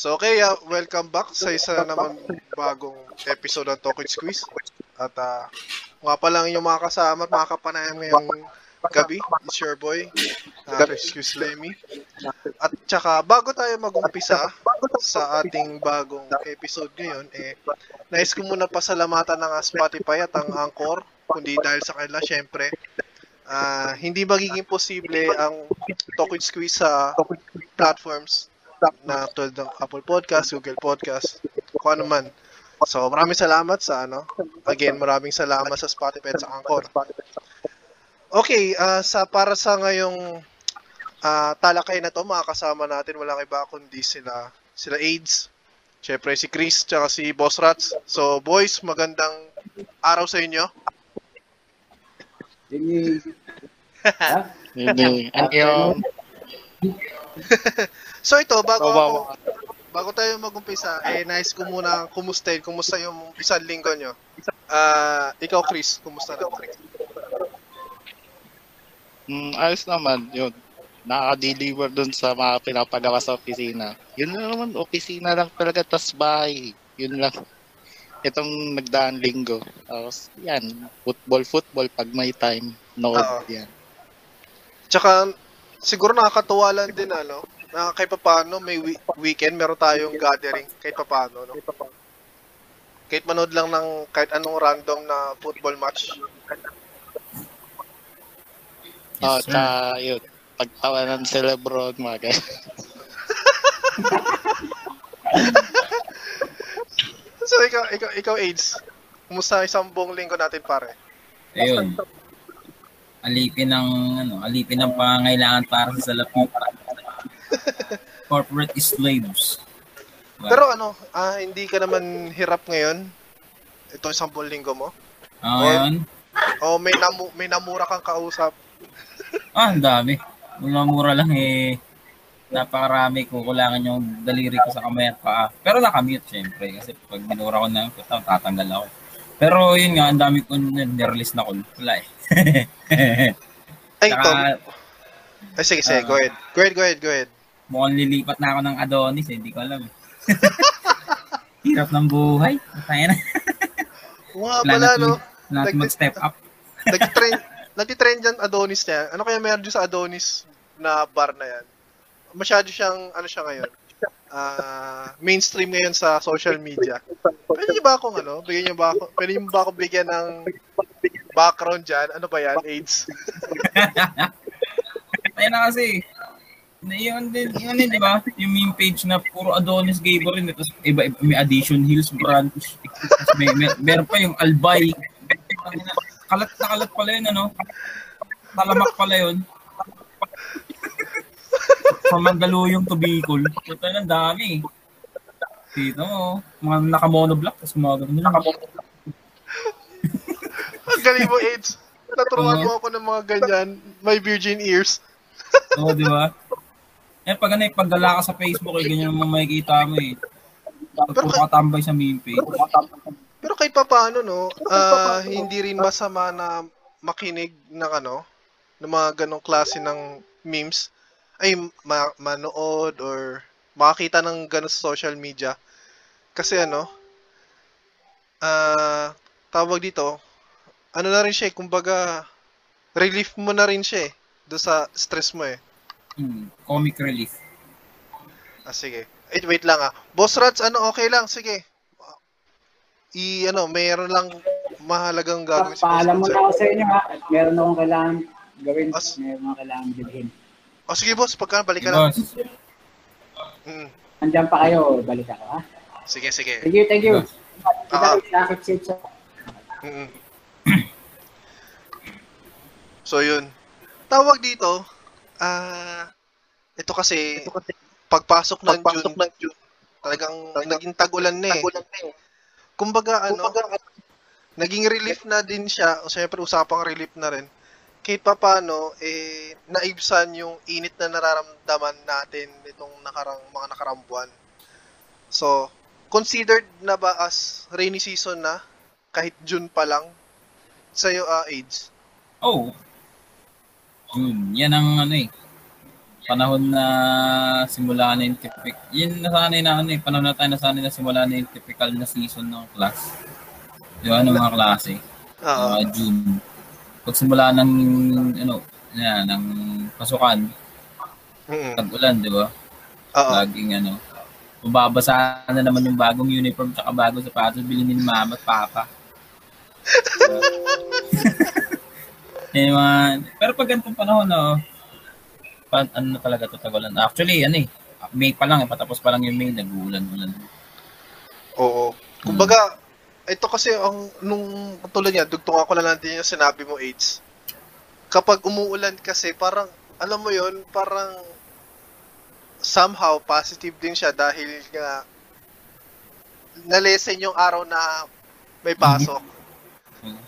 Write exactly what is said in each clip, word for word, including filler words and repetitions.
So okay, uh, welcome back sa isa naman bagong episode ng Talkin' Squeeze. At uh, nga pa lang inyong mga kasama at mga kapanayan ngayong gabi. It's your boy, uh, Fresh Squeeze Lemmy. At tsaka bago tayo mag-umpisa sa ating bagong episode ngayon, eh, nais ko muna pasalamatan ng Spotify at ang Anchor. Kundi dahil sa kanila, syempre, uh, hindi magiging posible ang Talkin' Squeeze sa platforms na tulad ng Apple Podcast, Google Podcast, kung ano man. So, maraming salamat sa ano. Again, maraming salamat sa Spotify at sa Anchor. Okay, uh, sa para sa ngayong uh, talakay na to, makakasama natin walang iba kundi sila, sila AIDS. Siyempre si Chris, tsaka si Boss Rats. So, boys, magandang araw sa inyo. Hindi. Hindi. Adiyo. So ito, bago ako, bago tayo mag-umpisa, eh, nice ko muna kumustahin, kumusta yung isang linggo nyo? Uh, ikaw, Chris, kumusta na? Mm, ayos naman, yun. Nakaka-deliver dun sa mga pinapagawa sa opisina. Yun naman, opisina lang talaga, tas bahay. Yun lang. Itong nagdaan linggo. Tapos, yan, football, football, pag may time, no, uh-huh. Yan. Tsaka, siguro nakakatuwa lang din, ano? Na kahit paano may wi- weekend meron tayong gathering kahit paano, no? Kahit manood lang ng kahit anong random na football match. Oh, ta yun. Pagtawanan si LeBron, mga guys. So ikaw, ikaw, ikaw AIDS. Kumusta isang buong linggo natin, pare? Ayun. Alipin ng ano, alipin ng pangangailangan para sa salapi. Corporate slaves. Wow. Pero ano, ah, hindi ka naman hirap ngayon? Itong isang buong linggo mo? Ayan. O oh, may, namu- may namura kang kausap? Ah, ang dami. Namura lang eh. Napakarami. Kukulangan yung daliri ko sa kamay at paa. Pero nakamute syempre. Kasi pag minura ko na, tatanggal ako. Pero yun nga, ang dami ko nirelease na ko. Wala eh. Ay, ito. Ay, sige, sige. Uh, go ahead. Go ahead, go ahead, go ahead. Mukhang lilipat na ako ng Adonis. Eh. Hindi ko alam. Eh. Hirap ng buhay. Kaya na. Wow, pala, no? Wala natin mag-step up. Nag-trend dyan Adonis niya. Ano kaya meron dyan sa Adonis na bar na yan? Masyado siyang, ano siya ngayon? Uh, mainstream ngayon sa social media. Pwede niyo ba akong, ano? Bigyan niyo ba ako, pwede niyo ba ako bigyan ng background dyan? Ano ba yan? AIDS? Ayun na kasi. Yun din, yun din, di ba? Yung meme page na puro Adonis gay rin. Tapos iba, iba, may Addition Hills branch. Tapos may, may, meron pa yung Albay. Kalat na kalat pala yun, ano? Talamak pala yun. Sa Mandaluyong to Bicol. Ito yun, ang dami. Dito, oh. Mga naka-monoblock. Tapos mga ganun. Naka-monoblock. Ang galing mo, AIDS. Naturuan mo ako ng mga ganyan. May virgin ears. Oo, oh, di ba? Eh, pag ano, pagdala ka sa Facebook, eh, ganyan naman makikita mo eh. Pagpukatambay sa meme page. Pero kahit pa paano, no, uh, hindi rin masama na makinig ng ano, ng mga ganong klase ng memes, ay ma- manood or makakita ng ganon sa social media. Kasi ano, uh, tawag dito, ano na rin siya eh, kumbaga, relief mo na rin siya eh. Doon sa stress mo eh. Hmm, comic relief. Ah, sige. Wait, wait lang ah. Boss Rats, ano, okay lang, sige. I, ano, mayroon lang mahalagang gagawin si Boss Rats. Paalam mo na ako sa inyo ha. Meron akong kailangan gawin. As... Meron akong kailangan bilhin. O oh, sige, boss. Pagka, balik ka lang. Boss. Mm. Andiyan pa kayo, balik ako ha. Sige, sige. Thank you, thank you. Ah. So, yun. Tawag dito, ah, uh, ito kasi, pagpasok ng June, June talagang naging tag-ulan na eh. Kumbaga, ano, naging relief na din siya, o siyempre usapang relief na rin, kahit pa paano, eh, naibsan yung init na nararamdaman natin itong nakarang, mga nakarang buwan. So, considered na ba as rainy season na, kahit June pa lang, sa'yo, uh, AIDS? Oh, June. Yan ang ano eh. panahon na simula na yung typical, yun nasanay na ano eh, panahon na tayo nasanay na simula na yung typical na season ng class. Di ba, ng mga klase? Uh, June. Pag simula ng, ano, yan, ng pasukan, tag-ulan, di ba? Laging ano, mababasa na naman yung bagong uniform tsaka bagong sapatos, bilhin ni mama at papa. So, eh, man. Pero pag ganitong panahon, oh, Pa, ano talaga to, tag-ulan. Actually, ano eh, May pa lang, eh, patapos pa lang yung May, nag-uulan-ulan. Oo. Kumbaga, hmm. ito kasi, ang, nung tulad niya, dugtong ako na lang din yung sinabi mo, AIDS. Kapag umuulan kasi, parang, alam mo yun, parang, somehow, positive din siya dahil nga, nalesen yung araw na may pasok. Hmm.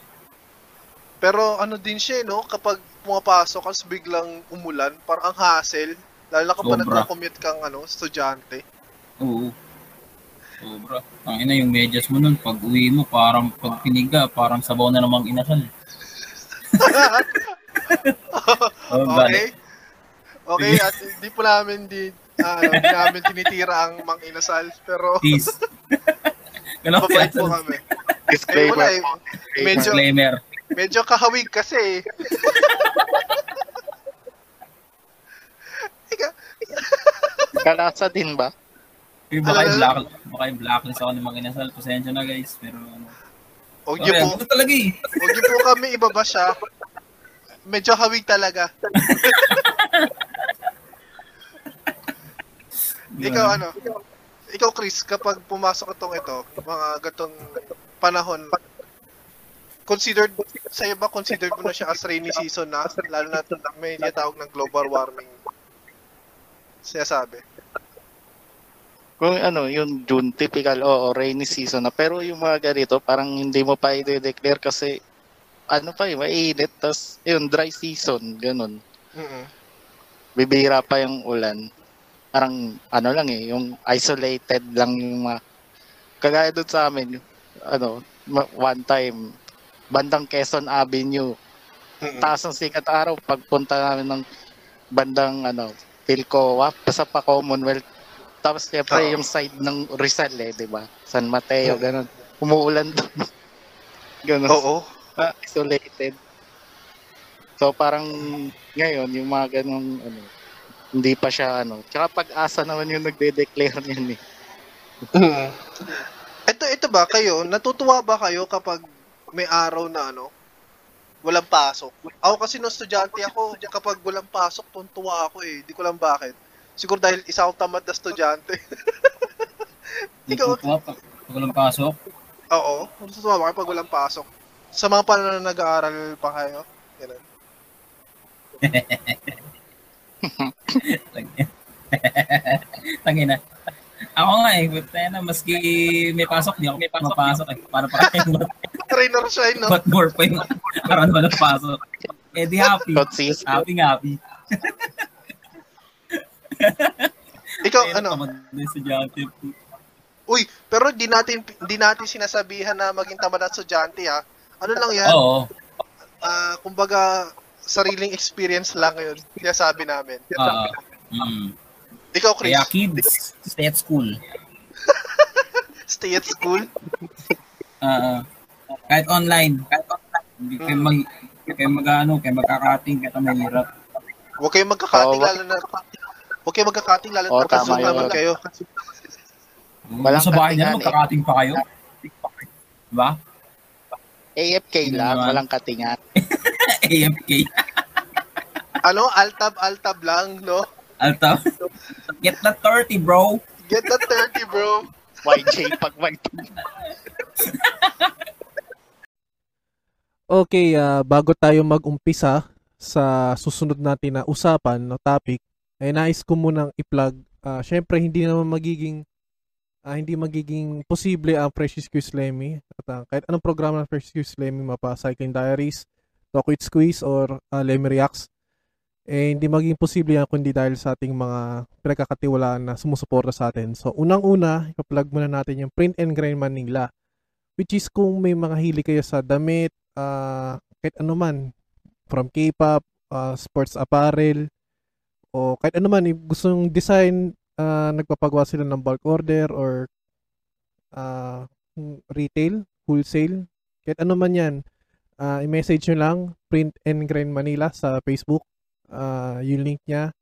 Pero ano din siya, no, kapag pumapasok kasi biglang umulan, parang ang hassle, lalo na kapag nagko-commute kang ano, estudyante. Oo. Sobra. Ang ina yung medyas mo nun, pag-uwi mo, parang pagpiniga, parang sabaw na namang inasal. Okay. Okay, at hindi po namin din, uh, hindi namin tinitira ang mang inasal, pero... Peace. Mabait po kami. Disclaimer. Ay, wala, eh. Medyo... Disclaimer. Medyo kahawig kasi. Kalasa din ba? Eh, baka yung black, baka yung blacklist ako ng mga inasal. Pasensya na guys, pero ano. Huwag niyo po. Ano talaga eh. Huwag niyo po kami ibaba siya. Medyo hawig talaga. Ikaw ano? Ikaw Chris, kapag pumasok itong ito, mga gatong panahon, considered sa'yo ba, considered mo na siya as rainy season na? Lalo na may tinatawag ng global warming. Siya sabi. Kung ano, yung June, typical, oo, rainy season na. Pero yung mga ganito, parang hindi mo pa i-declare kasi ano pa yung mainit. Tapos yun, dry season, ganun. Mm-hmm. Bibira pa yung ulan. Parang ano lang eh, yung isolated lang yung mga... Kagaya doon sa amin, ano, one time... bandang Quezon Avenue. Mm-hmm. Taas ng sikat araw, pagpunta namin ng bandang ano, Philco, basta pa Commonwealth. Tapos syempre oh. yung side ng Reselt eh, di ba? San Mateo, mm-hmm. ganun. Umuulan doon. Ganun. Oo. Ah, isolated. So parang ngayon, yung mga ganun, ano, hindi pa siya ano. Tsaka pag-asa naman yung nagde-declare niyan eh. Mm-hmm. Ito, ito ba kayo? Natutuwa ba kayo kapag may araw na ano, walang pasok? Ako kasi nung estudyante ako, kapag walang pasok, tuntua ako eh. Di ko lang bakit. Siguro dahil isa akong tamad na estudyante. Ikaw? Pag walang pasok? Oo. Tuntua ba kayo pag walang pasok? Sa mga pa na nag-aaral pa kayo? Ganun. Tangina. Ako nga eh, but na, maski may pasok, di ako may pasok, mapasok eh. Para pa kayong bat. Trainer siya eh, no? But more pa yung araw na walang pasok. Eh di happy. Happy nga happy. Ikaw, pero, ano? Uy, pero di natin, di natin sinasabihan na maging tamad at sudyante ha. Ano lang yan? Oo. Uh, kumbaga, sariling experience lang yun. Kaya sabi namin. Kaya sabi uh, namin. Mm. Ikaw, Chris. Kaya kids, stay at school. Stay at school? Uh, kahit online. Kahit online. Hindi kayo mag, kayo mag-ano, kayo magkakating, kayo mahirap. Huwag kayong magkakating, oh, lalo na, huwag kayong magkakating, lalo oh, na kaso naman kayo. Walang sa bahay na, magkakating pa kayo. Diba? A F K lang, walang katingan. A F K. Ano, altab, altab lang, no? Altab? Get the thirty, bro. Get the thirty, bro. Y J pag Y J. Okay, uh, bago tayo mag-umpisa sa susunod natin na usapan na topic, ay nais ko munang i-plug. Uh, Siyempre, hindi naman magiging uh, hindi magiging posible ang Fresh Squeeze Lemmy. At uh, kahit anong programa ng Fresh Squeeze Lemmy, mapa Cycling Diaries, Talk with Squeeze, or uh, Lemmy Reacts, eh, hindi maging posible yan kundi dahil sa ating mga pinagkakatiwalaan na sumusuporta sa atin. So, unang-una, ipa-plug muna natin yung Print and Grind Manila, which is kung may mga hili kayo sa damit, uh, kahit ano man, from K-pop, uh, sports apparel, o kahit ano man, gusto yung design, uh, nagpapagawa sila ng bulk order or uh, retail, wholesale, kahit ano man yan, uh, i-message nyo lang, Print and Grind Manila sa Facebook, uh, yung link niya,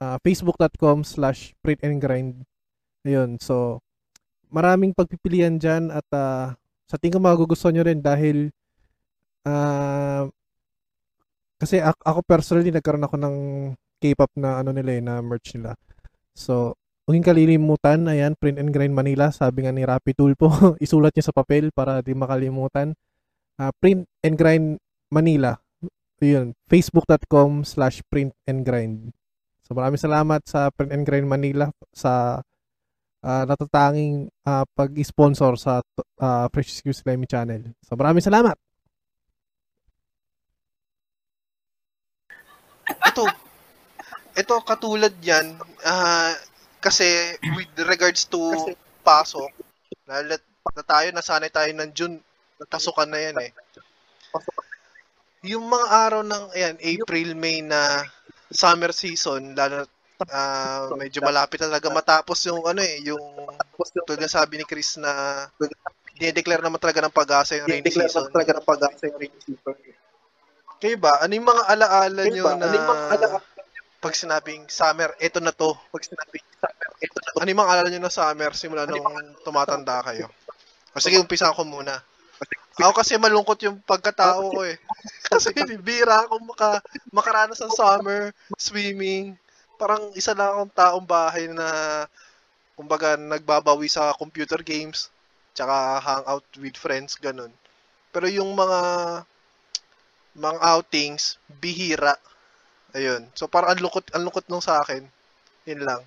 uh, facebook.com slash print and grind. Ayun, so, maraming pagpipilian dyan at uh, sa tingin ko magugustuhan nyo rin dahil uh, kasi ako personally, nagkaroon ako ng K-pop na ano nila eh, na merch nila. So, huwag kalilimutan, ayan, Print and Grind Manila, sabi nga ni Rapidtool po, isulat niya sa papel para di makalimutan. Uh, Print and Grind Manila, yun, facebook.com slash print and grind. So, maraming salamat sa Print and Grind Manila sa uh, natatanging uh, pag-sponsor sa uh, Fresh Squeeze Lemmy channel. So, maraming salamat! Ito, ito katulad yan, ah, uh, kasi with regards to pasok, na, na tayo, nasanay tayo ng June, natasukan na yan eh. Yung mga araw ng ayan, April, May na summer season, lalo uh, medyo malapit talaga matapos yung ano eh, yung tulad na sabi ni Chris na dinideclare naman talaga ng pag-asa yung rainy season. Dinideclare naman talaga ng pag-asa yung rainy season. Kayo ba? Ano yung mga alaala nyo na pag sinabing summer, eto na to. Pag sinabing summer, eto na to. Ano yung mga alala nyo na summer simula nung tumatanda kayo? O sige, umpisa ko muna. Ako kasi malungkot yung pagkatao ko eh. Kasi bibira akong maka, makaranas ng summer, swimming. Parang isa lang akong taong bahay na kumbaga nagbabawi sa computer games tsaka hangout with friends, ganun. Pero yung mga mga outings, bihira. Ayun. So, parang ang lungkot, ang lungkot nung sa akin. Yun lang.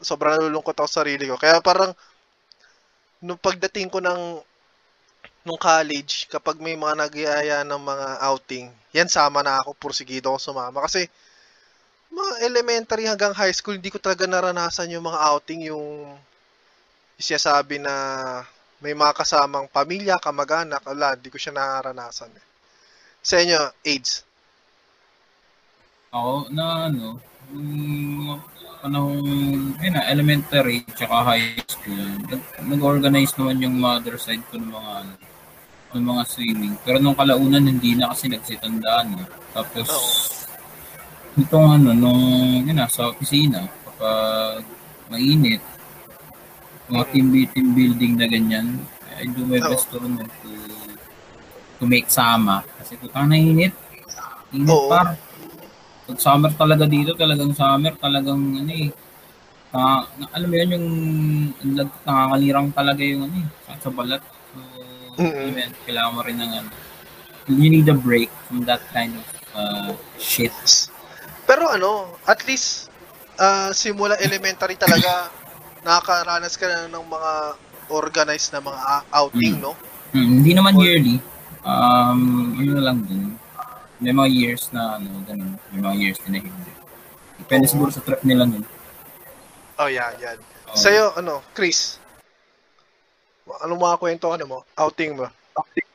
Sobrang nalulungkot ako sa sarili ko. Kaya parang, nung pagdating ko ng, nung college, kapag may mga nagyaya ng mga outing, yan, sama na ako, pursigido ako sumama. Kasi, mga elementary hanggang high school, hindi ko talaga naranasan yung mga outing, yung siya sabi na may mga kasamang pamilya, kamag-anak, ala, hindi ko siya naranasan. Sa inyo, AIDS? Ako na ano, um, panahon, ayun na, elementary tsaka high school, nag-organize naman yung mother side ko ng mga, ng mga swimming. Pero nung kalaunan, hindi na kasi nagsitandaan. Eh. Tapos, oh. Itong ano, nung, yun na, sa opisina, kapag mainit, mga team building na ganyan, I do my best to, ano, to, to make sama. Kasi putang na init, init oh. Par. Pag summer talaga dito, talagang summer, talagang ano eh. Ta- alam mo yun, yung nakakalirang talaga yung ano eh, sa balat. So, mm-hmm. Man, kailangan mo rin ng ano. You need a break from that kind of uh, shit. Pero ano, at least uh, simula elementary talaga, nakakaranas ka na ng mga organized na mga outing, mm-hmm. no? Mm-hmm. Hindi naman Or, yearly. Um, ano lang din. May mga years na ano, ganun. May mga years din na hindi. Depende oh. Siguro sa trip nila nun. Oh, yan, yan. Oh. Sa'yo, ano, Chris? Anong mga kwento, ano mo? Outing mo? Outing.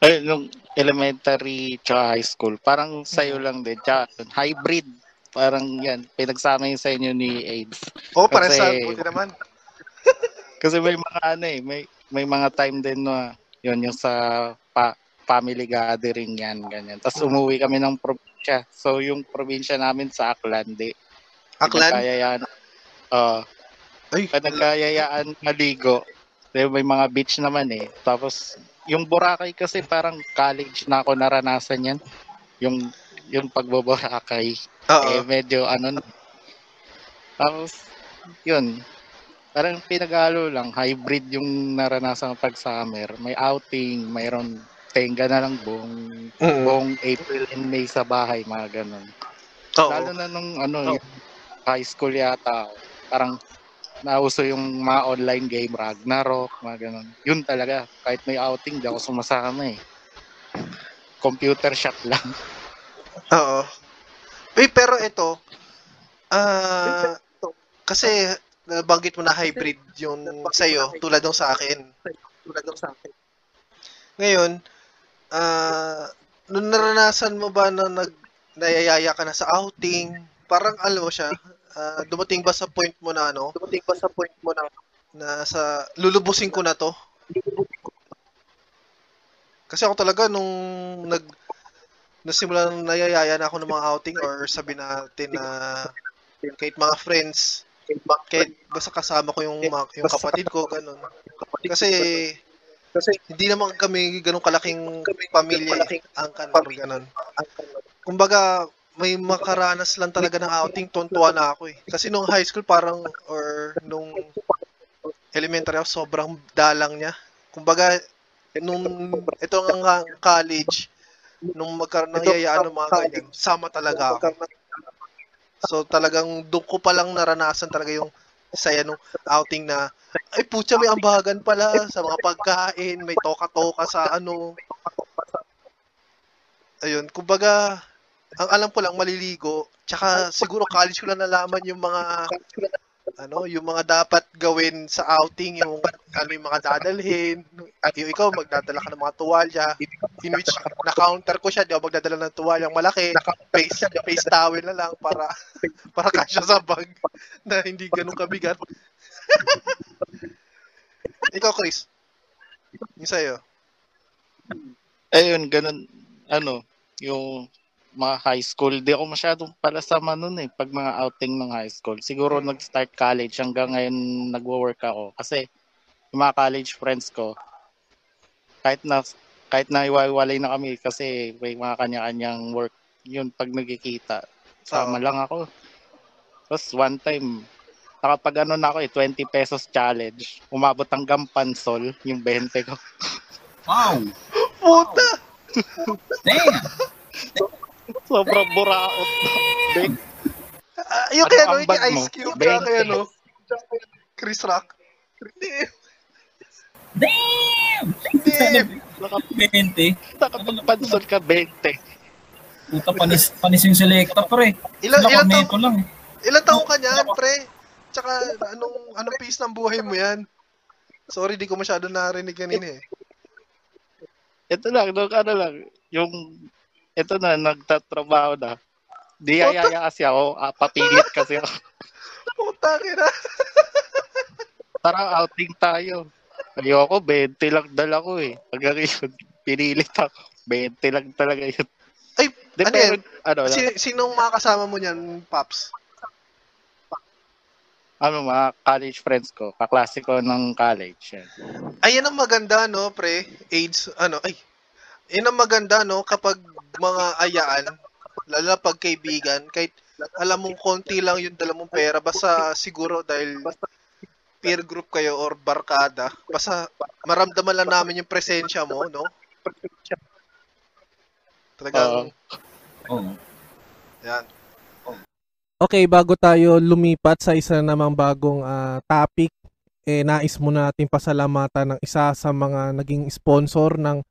Ay, nung elementary tsaka high school, parang sa'yo lang din. Tsaka, hybrid. Parang yan, pinagsama yung sa inyo ni AIDS. Oh, parang sa puti naman. Kasi may mga ano eh, may, may mga time din na, yun, yung sa pa, family gathering yan, ganyan. Tapos umuwi kami ng probinsya. So, yung probinsya namin sa Aklan, di. Aklan? Pinagkayayaan. Oo. Uh, Ay. Pinagkayayaan maligo. May mga beach naman eh. Tapos, yung Boracay kasi parang college na ako naranasan yan. Yung, yung pagboborakay. Eh, medyo ano na. Tapos, yun. Parang pinagalo lang. Hybrid yung naranasan pag summer. May outing, mayroon tenga na lang buong, mm-hmm. buong April and May sa bahay, mga ganun. Oh. Lalo na nung ano, oh. high school yata, parang nauso yung mga online game, Ragnarok, mga ganun. Yun talaga, kahit may outing, di ako sumasama eh. Computer shop lang. Oo. Eh, pero ito, uh, kasi nabanggit mo na hybrid yung sa'yo, tulad ng sa akin. Tulad ng sa akin. Ngayon, uh, nung naranasan mo ba na nag, nayayaya ka na sa outing, parang alam mo siya, uh, dumating ba sa point mo na ano? Dumating ba sa point mo na na sa lulubusin ko na to? Kasi ako talaga nung nag nasimulan nayayaya na ako ng mga outing or sabi natin na uh, kahit mga friends, kahit basta kasama ko yung yung kapatid ko ganun. Kasi kasi hindi naman kami ganun kalaking pamilya ang ganun. Kumbaga may makaranas lang talaga ng outing, tontuwa na ako eh. Kasi nung high school parang or nung elementary ako sobrang dalang niya. Kumbaga nung ito ang college nung magkaroon ng yayaan ng mga ganyan, sama talaga ako. So talagang doon ko palang naranasan talaga yung saya nung outing na ay putya may ambagan pala sa mga pagkain, may toka-toka sa ano. Ayun, kumbaga ang alam ko lang maliligo, tsaka siguro college ko lang nalaman yung mga ano, yung mga dapat gawin sa outing, yung ano yung mga dadalhin. Yung ikaw, magdadala ka ng mga tuwalya, in which na-counter ko siya, di ako magdadala ng tuwalyang malaki, face, face towel na lang para para kasya sa bag na hindi ganun kabigat. Ikaw, Chris, yung sa'yo? Ayun, ganun, ano, yung mga high school, di ako masyadong pala sama nun eh, pag mga outing ng high school. Siguro nag-start college hanggang ngayon nagwo-work ako. Kasi yung mga college friends ko, kahit na kahit na iwalay na kami kasi may mga kanya-kanyang work, yun pag nagkikita, sama oh. lang ako. Tapos one time, nakapag ano na ako eh, twenty pesos challenge, umabot hanggang pansol yung bente ko. Wow! Puta! Damn! Sobrang buraot. Big. Uh, yung ano kaya no, yung Ice Cube kaya kaya no. Chris Rock. Damn! Damn! Damn! Nakapag-bente. Nakapag-pansol ka, bente. Puta, panis, panis yung selecta, pre. Ilan, ilan, taong, lang. ilan taong ka niyan, pre? Tsaka, anong, anong piece ng buhay mo yan? Sorry, di ko masyado narinig kanina eh. Ito lang, no, ano lang, yung ito na, nagtatrabaho na. Di ayaya kasi ako. Ah, papilit kasi ako. Putang ina. Tara, outing tayo. Ayoko, twenty lang dala ko eh. Hanggang yun, pinilit ako. twenty lang talaga yun. Ay, Depend, ano yan? Ano, si, sinong mga kasama mo niyan, Pops? Ano, mga college friends ko. Kaklase ko ng college. Ayan ang maganda, no, pre? AIDS, ano, ay. Yan ang maganda, no? Kapag mga ayaan, lalo na pag kaibigan, kahit alam mong konti lang yung dala mong pera, basta siguro dahil peer group kayo or barkada, basta maramdaman lang namin yung presensya mo, no? Talagang... Uh, yan. Okay, bago tayo lumipat sa isa namang bagong uh, topic, eh, nais muna natin pasalamatan ng isa sa mga naging sponsor ng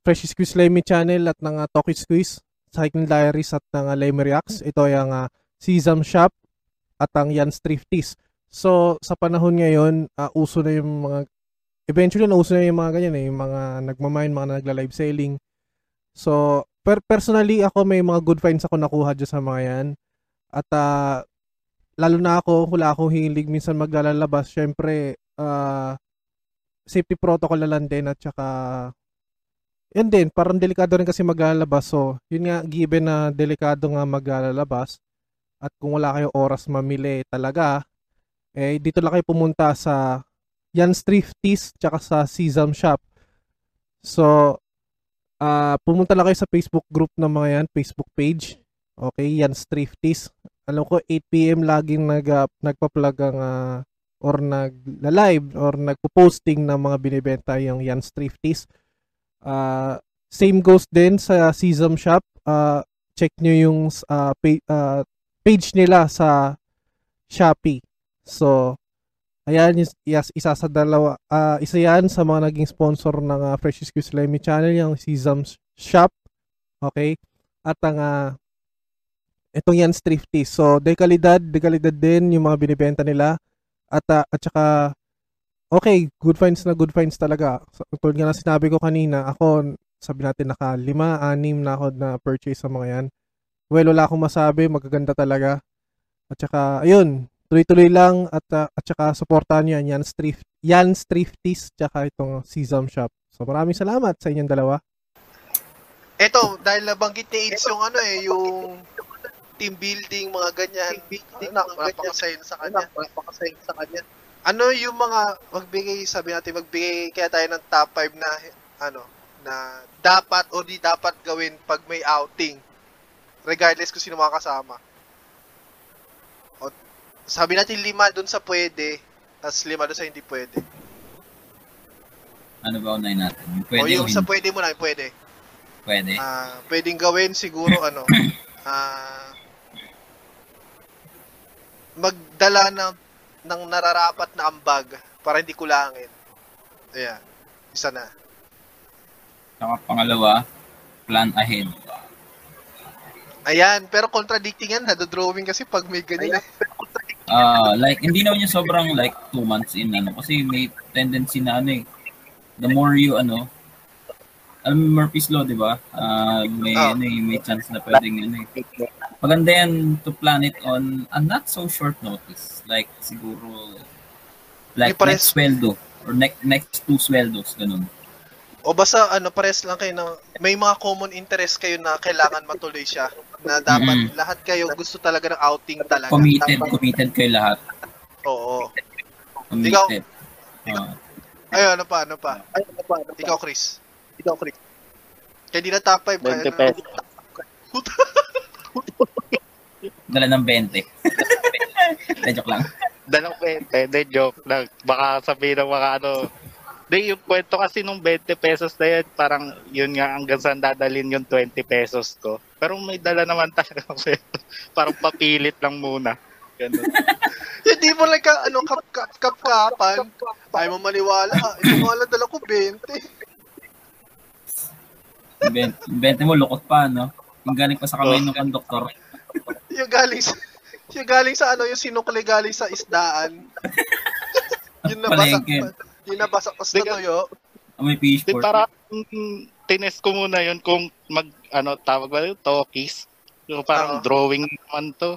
Fresh Squeeze Lemmy Channel at ng uh, Talkin' Squeeze, Cycling Diaries at ng uh, Lemmy Reacts. Ito ay ang uh, Sezam Shop at ang Yan's Thrifties. So, sa panahon ngayon, uh, uso na yung mga, eventually na uso na yung mga ganyan eh, yung mga nagmamine, mga nagla-live selling. So, per- personally ako may mga good finds ako nakuha dyan sa mga yan. At uh, lalo na ako, hula akong hilig minsan maglalabas. Siyempre, uh, safety protocol na lang din at saka and then, parang delikado rin kasi maglalabas. So, yun nga, given na delikado nga maglalabas at kung wala kayong oras mamili talaga, eh, dito lang kayo pumunta sa Yan's Thrifties tsaka sa Sezam Shop. So, uh, pumunta lang kayo sa Facebook group ng mga yan, Facebook page. Okay, Yan's Thrifties. Alam ko, eight p.m. laging nag, nagpa-plug ang, uh, or nag-live or nagpo-posting ng mga binibenta yung Yan's Thrifties. Uh, same goes din sa Sezam Shop. Uh, check nyo yung uh, page, uh, page nila sa Shopee. So, ayan, yes, isa sa dalawa. Uh, isa yan sa mga naging sponsor ng uh, Fresh Squeeze Lemmy Channel, yung Sezam Shop. Okay? At ang, uh, itong Yan's Thrifties. So, de kalidad, de kalidad din yung mga binibenta nila. At, uh, at saka, okay, good finds na good finds talaga. So, tulad nga na sinabi ko kanina, ako, sabi natin naka lima, anim na ako na purchase sa mga yan. Well, wala akong masabi. Magaganda talaga. At saka, ayun, tuloy-tuloy lang. At, uh, at saka, supportahan nyo yan. Yan's, Thrift, Yan's Thrifties. Tsaka itong Sezam Shop. So, maraming salamat sa inyong dalawa. Eto, dahil nabanggit ni Aids yung ano eh, yung team building, mga ganyan. Team building, ano, napakasayin sa kanya. Napakasayin sa kanya. Ano yung mga magbigay, sabi natin, magbigay kaya tayo ng top five na, ano, na dapat o di dapat gawin pag may outing. Regardless kung sino makakasama. O, sabi natin lima dun sa pwede, tas lima dun sa hindi pwede. Ano ba unahin natin? Yung pwede o yung sa pwede mo na, pwede. Pwede. Uh, pwedeng gawin siguro, ano, uh, magdala ng ng nararapat na ambag para hindi kulangin. Ayan. Isa na. Saka pangalawa, plan ahead. Ayan. Pero contradicting yan. Nadodrawing kasi pag may ganyan. Ah, uh, like, hindi naman yung sobrang like two months in. Ano, kasi may tendency na ano eh. The more you ano, alam mo Murphy's Law, di ba? Uh, may, oh. ano, may chance na pwedeng ano eh. Maganda yan to plan it on a not so short notice. Like, siguro, like, pare- next sweldo. Or next next two sweldos, ganun. O basta, ano, pares lang kayo na, may mga common interest kayo na kailangan matuloy siya. Na dapat mm-hmm. lahat kayo gusto talaga ng outing talaga. Committed, dapat, committed kayo lahat. Oo. Committed. Ikaw, uh, ayun, ano pa, ano pa? Ay, ano pa, ano pa? Ikaw, Chris. Ikaw, Chris. Kaya di na top five. twenty kaya, pesos. Dala ng twenty. De joke lang. Dala ng twenty. De joke lang. Baka sabihin ng mga ano. De, yung kwento kasi nung twenty pesos na yan, parang yun nga hanggang saan dadalhin yung twenty pesos ko. Pero may dala naman talaga ng kwento. Parang papilit lang muna. Ganun. Hindi mo lang ka, ano, kap, kap, kap, kapan. Ayaw mo maniwala. Ito mo alam, dala ko twenty. twenty mo, lukot pa, no? Yung galing pa sa kamay ng konduktor. yung galing sa, yung galing sa ano, yung sinukli galing sa isdaan. Yun nabasak pa. Yun nabasak pa sa toyo. May fish port. Para tinest ko muna yun kung mag, ano, tawag ba yun? Talkies. Yung parang uh-huh. drawing naman to.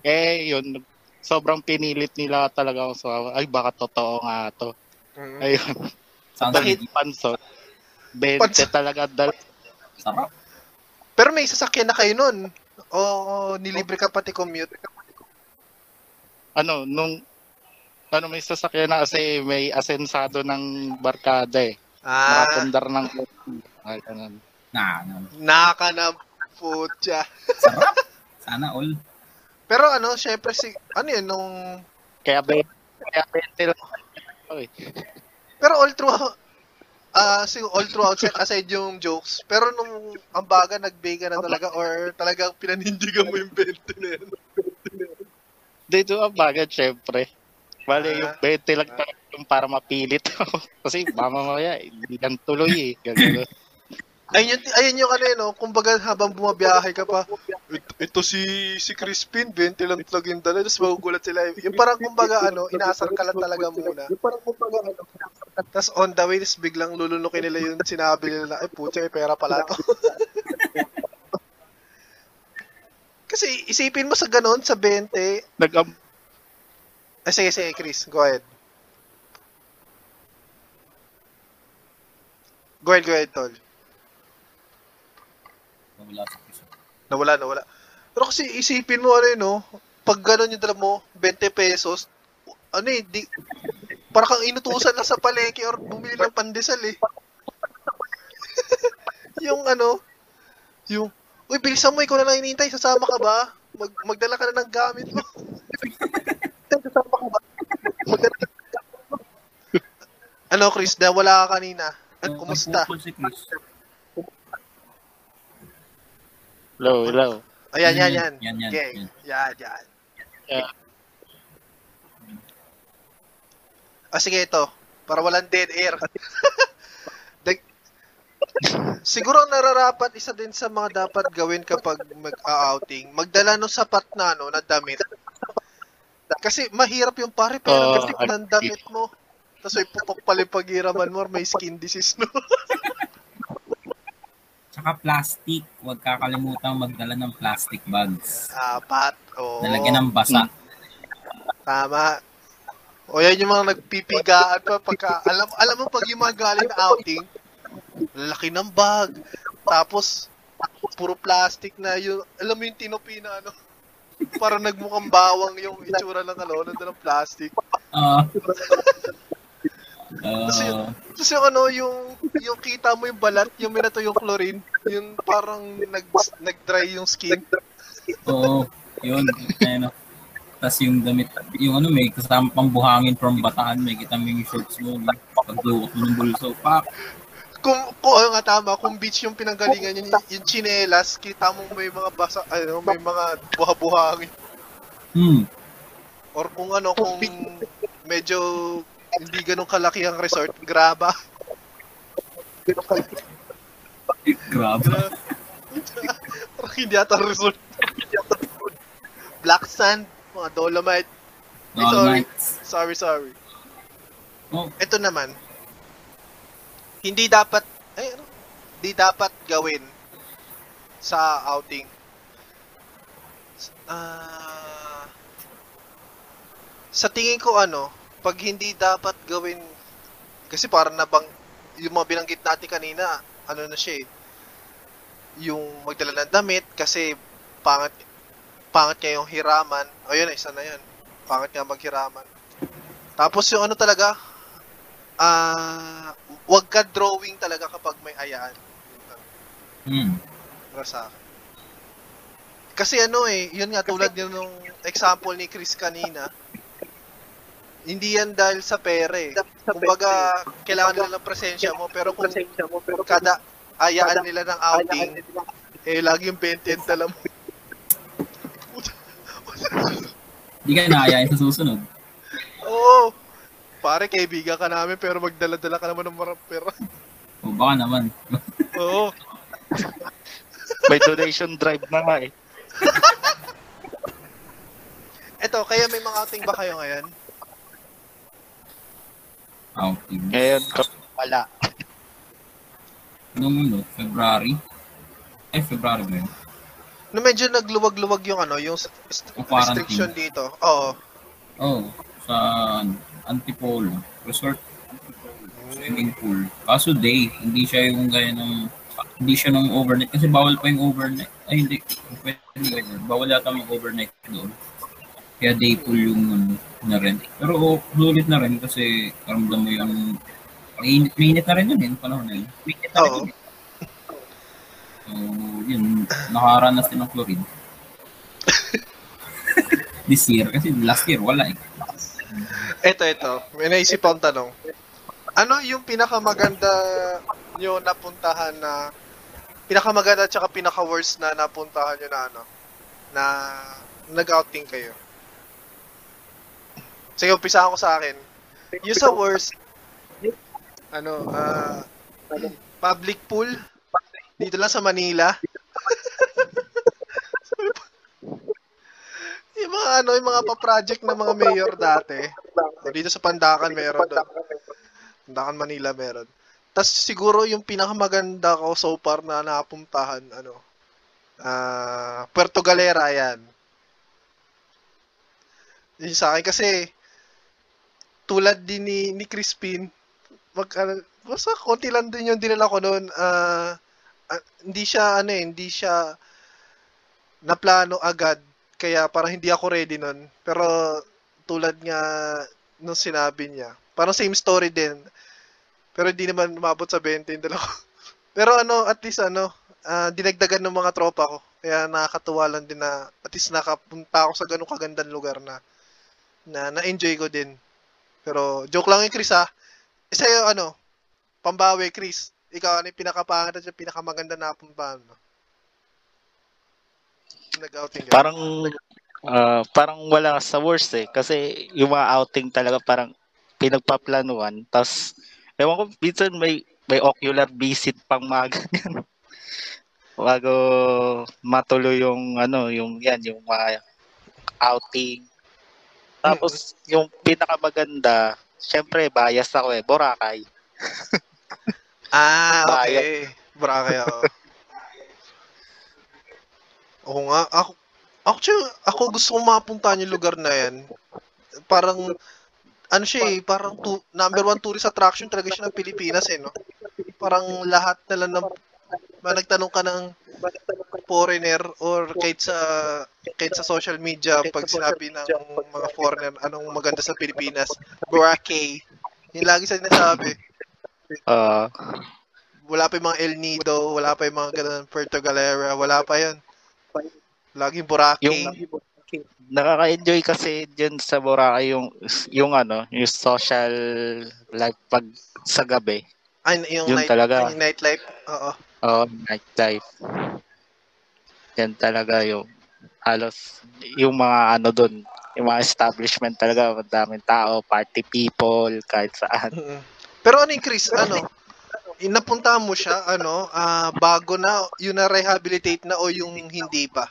Eh, yun. Sobrang pinilit nila talaga ako. So, ay, baka totoo nga to. Mm-hmm. Ayun. Bakit panso? twenty talaga dal. Sarap. Pero may sasakyan na kayo nun. O nilibre ka pati commute. Ano, nung ano may sasakyan na kasi may asensado ng barkada eh. Ah. Nakatundar ng Nakakanam. Nakakanam putya. Sarap. Sana all. Pero ano, syempre si, ano yun nung Kaya bente. Kaya bente lang. Pero all throughout Ah, uh, so all throughout set aside yung jokes. Pero nung ambaga nagbega na talaga or talagang pinanindigan mo yung bente na yan. Dito ambaga, syempre. Bale, ah, yung bente lang ah. yung para mapilit ako. Kasi mamamaya, hindi lang tuloy eh. Ganun. Ayun, ayun yung ano yun, no? Kumbaga habang bumabiyahe ka pa, ito, ito si si Crispin, bente lang talaga yung dala. Tapos magugulat sila. Yung parang kumbaga ano, inaasar ka lang talaga muna. Yung parang kumbaga ano, tas on the way, tas biglang lulunukin nila yung sinabi nila, ay putya, may pera pala to. Kasi isipin mo sa ganun, sa twenty. Nag-am... Ay, sige, sige, Chris, go ahead. Go ahead, go ahead, tol. Nawala sa piso. Nawala, nawala. Pero kasi isipin mo, ano yun, no? Pag ganun yung dala mo, twenty pesos, ano eh, di... Para kang inutusan na sa palengke or bumili ng pandesal eh. yung ano, yung, uy, bilisan mo, ikaw na lang hinihintay, sasama ka ba? Mag, magdala ka na ng gamit mo. sasama ka ba? Magdala ka ng gamit mo. Ano, Chris, na wala ka kanina. At kumusta? Hello, hello. Ayan, yan, yan. Yan, yan. Okay. Yan, yan. Yeah. Ah, sige, ito. Para walang dead air. Like, siguro nararapat, isa din sa mga dapat gawin kapag mag-outing, magdala ng sapat na, no, na damit. Kasi mahirap yung pare, pero uh, kasi ng damit mo. Tapos may pupok pala yung pag-iraman mo or may skin disease, no? Saka plastic. Huwag kakalimutan magdala ng plastic bags. Dapat. Oo. Nalagyan ng basa. Tama. O yan yung mga nagpipigaan pa pagka, alam, alam mo pag yung mga galing outing, laki ng bag. Tapos, puro plastic na yun. Alam mo yung tinupi na ano? Para nagmukhang bawang yung itsura ng ano, nandun ng plastic. Oo. Uh, uh, tapos yung, tapos yung ano, yung, yung kita mo yung balat, yung minato yung chlorine, yung parang nag, nag-dry yung skin. Oo, yun. Ano. Tapos yung damit, yung ano, may kasama pang buhangin from Bataan, may kita mo yung shorts mo, pagluot mo ng bulso, pak. Kung, kung oh, nga tama, kung beach yung pinanggalingan yun, yung chinelas, kita mo may mga basa, ano, may mga buha-buhangin. Hmm. Or kung ano, kung medyo hindi ganun kalaki ang resort, graba. Graba? Parang hindi ata resort. Black sand, mga dolomite. Dolomite. Sorry, sorry. sorry. Oh. Ito naman. Hindi dapat, eh, ano? Hindi dapat gawin sa outing. Uh, sa tingin ko, ano, pag hindi dapat gawin, kasi parang nabang, yung mga binanggit natin kanina, ano na siya eh, yung magdala ng damit, kasi pangat, pangat niya yung hiraman, ayun, isa na yun, pangat niya maghiraman. Tapos yung ano talaga, ah, uh, wag ka drawing talaga kapag may ayaan. Hmm. Para sa akin. Kasi ano eh, yun nga tulad din nung example ni Chris kanina. Hindi yan dahil sa pere. Kumbaga, kailangan nila ng presensya mo, pero kung kada ayaan nila ng outing, eh laging benten dala mo. Hindi ka na ayain sa susunod. Oo. Pare, kaibigan ka namin, pero magdala-dala ka naman ng marang pera. O, baka naman. Oo. May donation drive na nga eh. Eto, kaya may mga outing ba kayo ngayon? Outing? Ngayon, wala. Noong ano, February? Eh, February ba yun? No, medyo nagluwag-luwag yung ano, yung restriction dito. Oo. Oo, oh, sa Antipolo, resort, swimming pool. Kaso day, hindi siya yung gaya ng, hindi siya ng overnight. Kasi bawal pa yung overnight. Ay, hindi. Bawal yata yung overnight doon. Kaya day pool yung na rin. Pero oh, lulit na rin kasi karamdam mo yung, mainit na rin yun eh, yung panahon na yun. Mainit na rin yun. So, yun, nakaranas din ng chlorine. This year, kasi last year, wala eh. Eto, ito. May naisip akong tanong. Ano yung pinakamaganda nyo napuntahan na, pinakamaganda at saka pinaka-worst na napuntahan nyo na ano, na nag-outing kayo? Sige, umpisa ako sa akin. Yung sa worst, ano, uh, public pool, dito lang sa Manila. Yung mga ano, yung mga pa-project ng mga mayor dati. Dito sa Pandakan meron doon. Pandakan, Manila meron. Tapos siguro yung pinakamaganda ko so far na napuntahan, ano, uh, Puerto Galera, ayan. Yun sa akin kasi, tulad din ni, ni Crispin, mag, ano, basta konti lang din yung dinala ko noon. Uh, uh, hindi siya, ano eh, hindi siya naplano agad. Kaya parang hindi ako ready nun. Pero tulad nga nung sinabi niya. Parang same story din. Pero hindi naman umabot sa twenty din ako. Pero ano, at least ano, uh, dinagdagan ng mga tropa ko. Kaya nakakatuwa lang din na at least nakapunta ako sa ganung kagandang lugar na na na-enjoy ko din. Pero joke lang yung Chris ha. E sa'yo ano, pambawi Chris, ikaw ano yung pinakapangat at yung pinakamaganda na puntahan mo? Parang uh, parang wala sa worst eh kasi yung mga outing talaga parang pinagpaplanuhan tapos ewan ko minsan may may ocular visit pang mga ganyan bago matuloy yung ano yung yan yung mga outing tapos hmm. Yung pinakamaganda syempre bias ako eh Boracay. Ah okay. Boracay ako. Oo nga. Ako, actually, ako gusto kong mapuntahan yung lugar na yan. Parang, ano siya eh, parang tu- number one tourist attraction talaga siya ng Pilipinas eh, no? Parang lahat na lang ng, nagtanong ka ng foreigner or kahit sa, kahit sa social media, pag sinabi ng mga foreigner, anong maganda sa Pilipinas? Boracay. Yung lagi sa sinasabi. Ah... Uh... Wala pa yung mga El Nido, wala pa yung mga ganun, Puerto Galera, wala pa yan. Laging Boracay. Yung, nakaka-enjoy kasi dyan sa Boracay yung, yung ano, yung social life pag sa gabi. Ay, yung, yung night, talaga. Yung nightlife, oo. Oo, nightlife. Yan talaga yung, halos, yung mga ano dun, yung mga establishment talaga, madaming tao, party people, kahit saan. Pero ano yung Chris, ano? Inapunta mo siya, ano, uh, bago na, yun na-rehabilitate na o yung hindi pa?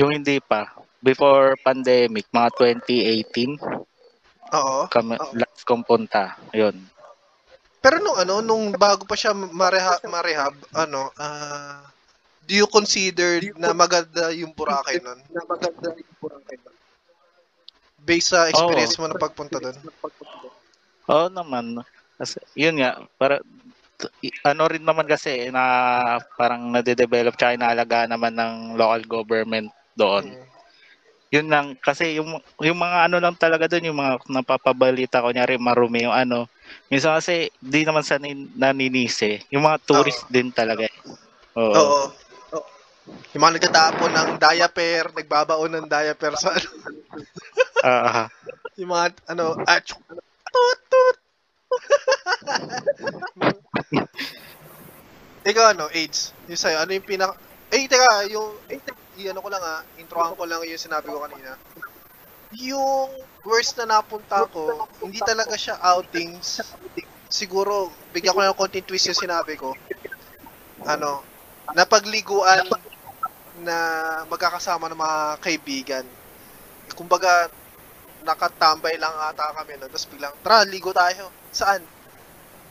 Yung hindi pa. Before pandemic, mga twenty eighteen. Oo. Kami, oo. Last kong punta. Yun. Pero nung, ano, nung bago pa siya mareha, marehab, ano, uh, do you consider do you na maganda yung Boracay nun? Na maganda yung Boracay nun? Based sa experience oo. Mo na pagpunta dun? Oo naman. Kasi, yun nga, para ano rin naman kasi na parang nade-develop tsaka inaalagaan naman ng local government doon. Mm. Yun lang, kasi yung, yung mga ano lang talaga doon, yung mga napapabalita ko nyari marumi yung ano. Minsan kasi di naman sa naninisi. Yung mga tourist oh. din talaga. Oo. Oo. Oo. Yung mga nagtatapon ng diaper, nagbabaon ng diaper sa ano. uh-huh. Yung mga ano, achoo, tut, tut. Ikaw ano, AIDS? Yung sa'yo, ano yung pinaka... Eh, teka, yung... Eh, ano ko lang ah, introhan ko lang yung sinabi ko kanina. Yung worst na napunta ko, hindi talaga siya outings. Siguro, bigyan ko lang ng konting twist yung sinabi ko. Ano, napagliguan na magkakasama ng mga kaibigan. Kumbaga, nakatambay lang ata kami no, tapos biglang, tara, ligo tayo. Saan?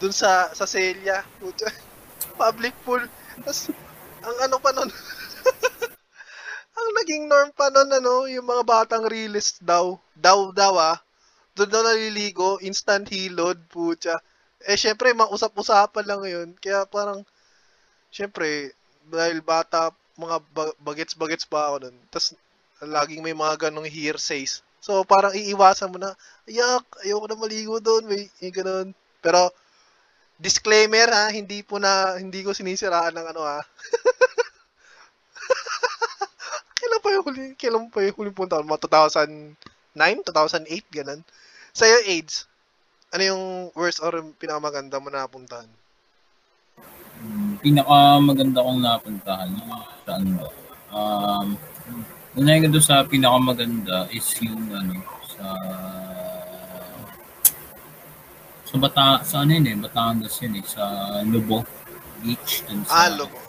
Dun sa, sa Celia. Public pool. Tapos, ang ano pa nun, ang naging norm pa nun, ano, yung mga batang release daw, daw, daw ah, doon daw naliligo, instant hilod, putya. Eh, syempre, mga usap-usapan lang yun, kaya parang, syempre, dahil bata, mga bagets-bagets pa ako nun, tapos, laging may mga ganong hearsays. So, parang iiwasan mo na, ayak, ayoko na maligo doon, may, may ganun. Pero, disclaimer ha, hindi po na, hindi ko sinisiraan ng ano ha. Kailan pa yung huling, kailan pa yung huling punta? Mga two thousand nine, two thousand eight, ganun. Sa iyo, AIDS, ano yung worst or pinakamaganda mo na napuntahan? Hmm, pinakamaganda kong napuntahan. Saan ba? Um... Una yung doon sa pinakamaganda is yung ano, sa, sa bata, sa ano yun eh, Batangdes yun eh, sa Lubo Beach. Dun sa, ah, Lubo.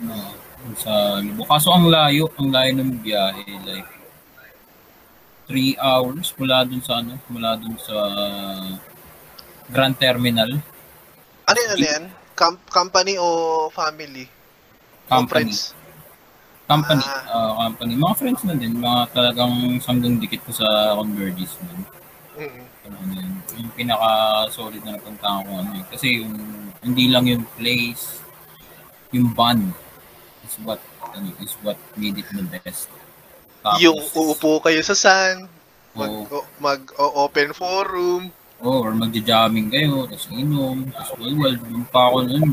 Uh, sa Lubo. Kaso ang layo, ang layo ng biyahe, like, three hours mula dun sa ano, mula dun sa Grand Terminal. Ano yun, ano yan? Com- company o family? Company. O Company, ah. uh, company. Mga friends na din, mga talagang sanggang dikit ko sa Converges nun. Mm-hmm. Ano, yung pinaka-solid na napunta ko ano eh. Kasi yung, hindi lang yung place, yung band is what, ano, is what made it the best. Tapos, yung uupo kayo sa sand, mag-open mag, forum. Oh, or magja-jamming kayo, tapos inom, tapos well, doon pa ako nun,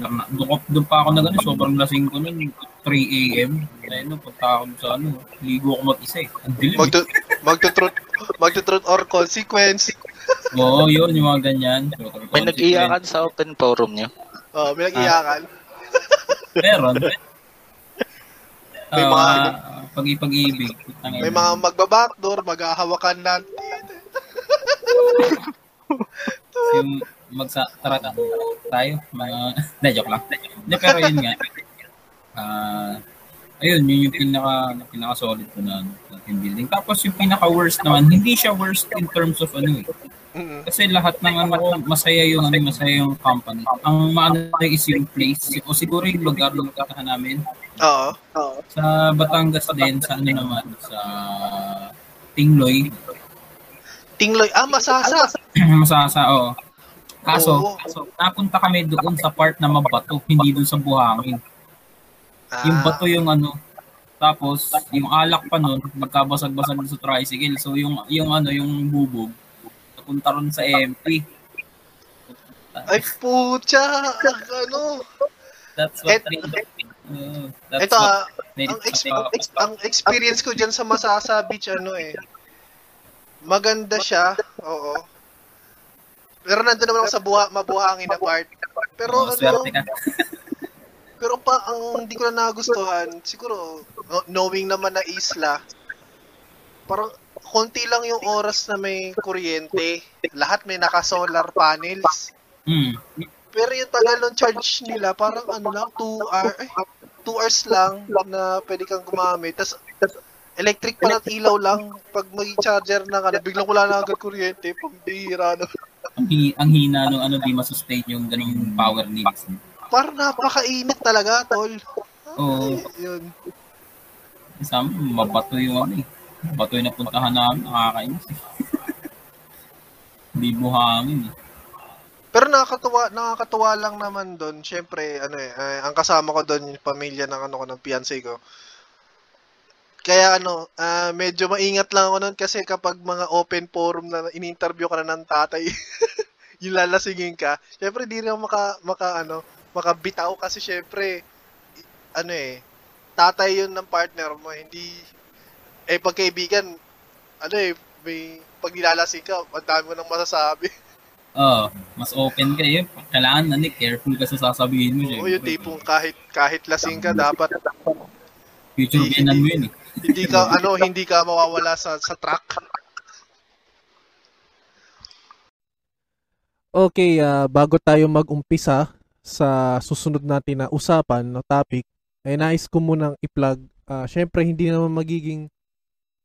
doon pa ako na gano'n, sobrang lasing ko nun, three a.m. Dahil no, punta ako sa ano, ligo ako mag-isa eh. Ang dilim eh. Magtutruth or consequence. Oo, yun, yung mga ganyan. May nag-iyakan sa open forum niyo? Oo, oh, may nag-iyakan. Ah, meron. May uh, mga pag-ibig. May mga magbabackdoor, maghahawakan natin. Yung magsatarata tayo mga na joke lang hindi pero yun nga uh, ayun yun yung pinaka pinaka solid ko na, na team building. Tapos yung pinaka worst naman hindi siya worst in terms of ano eh Kasi lahat ng ano, masaya yung masaya yung company. Ang maano is yung place o siguro yung lugar ng katahan namin. Oo. Oo. Sa Batangdes din, sa ano naman, sa Tingloy. Tingloy, ah, Masasa. Masasa, oo. Kaso, kaso, napunta kami doon sa part na mabato, hindi doon sa buhangin. Ah. Yung bato yung ano, tapos yung alak pa noon, magkabasag-basag sa tricycle. So yung yung ano, yung bubog, napunta ron sa M P. Ay putya, ano. That's what I uh, that's ito, what made ang, it, exp- uh, ex- ang experience ko dyan sa Masasa Beach, ano eh. Maganda siya, oo. Pero nandun naman ako sa buha, mabuhangin na part. Pero oh, ano, pero pa, ang hindi ko na nagustuhan, siguro, knowing naman na isla, parang konti lang yung oras na may kuryente. Lahat may naka-solar panels. Mm. Pero yung tagal ng charge nila, parang ano lang, two hours, eh, two hours lang na pwede kang gumamit. Tapos, electric pa ng ilaw lang. Pag mag-charger na ka, biglang wala na agad kuryente. Pambihira, no? Ang, hi- ang hina, no? Ano, di masustain yung ganung power needs. Parang napakainit talaga, tol. Oo. Oh. Yun. Sa amin, mabato yung ano, eh. Mabato yung napuntahan namin. Nakakainis, eh. Hindi buhangin, eh. Pero nakakatuwa, nakakatuwa lang naman doon. Siyempre, ano eh, eh, ang kasama ko doon, yung pamilya ng, ano, ng fiancé ko. Kaya ano, uh, medyo maingat lang ako nun kasi kapag mga open forum na in-interview ka na ng tatay, yung lalasingin ka, syempre di rin maka, maka, ano, makabitaw kasi syempre, ano eh, tatay yun ng partner mo, hindi, eh pagkaibigan, ano eh, may, pag nilalasing ka, ang dami mo nang masasabi. Oo, oh, mas open ka eh, kailangan na careful ka sa sasabihin mo. Oo, oh, yung tipong kahit, kahit lasing ka, dapat, future ganan mo yun eh. Hindi ka ano, hindi ka mawawala sa sa track. Okay, uh, bago tayo mag-umpisa sa susunod natin na usapan na topic, ay nais ko munang i-plug. Uh, Siyempre, hindi naman magiging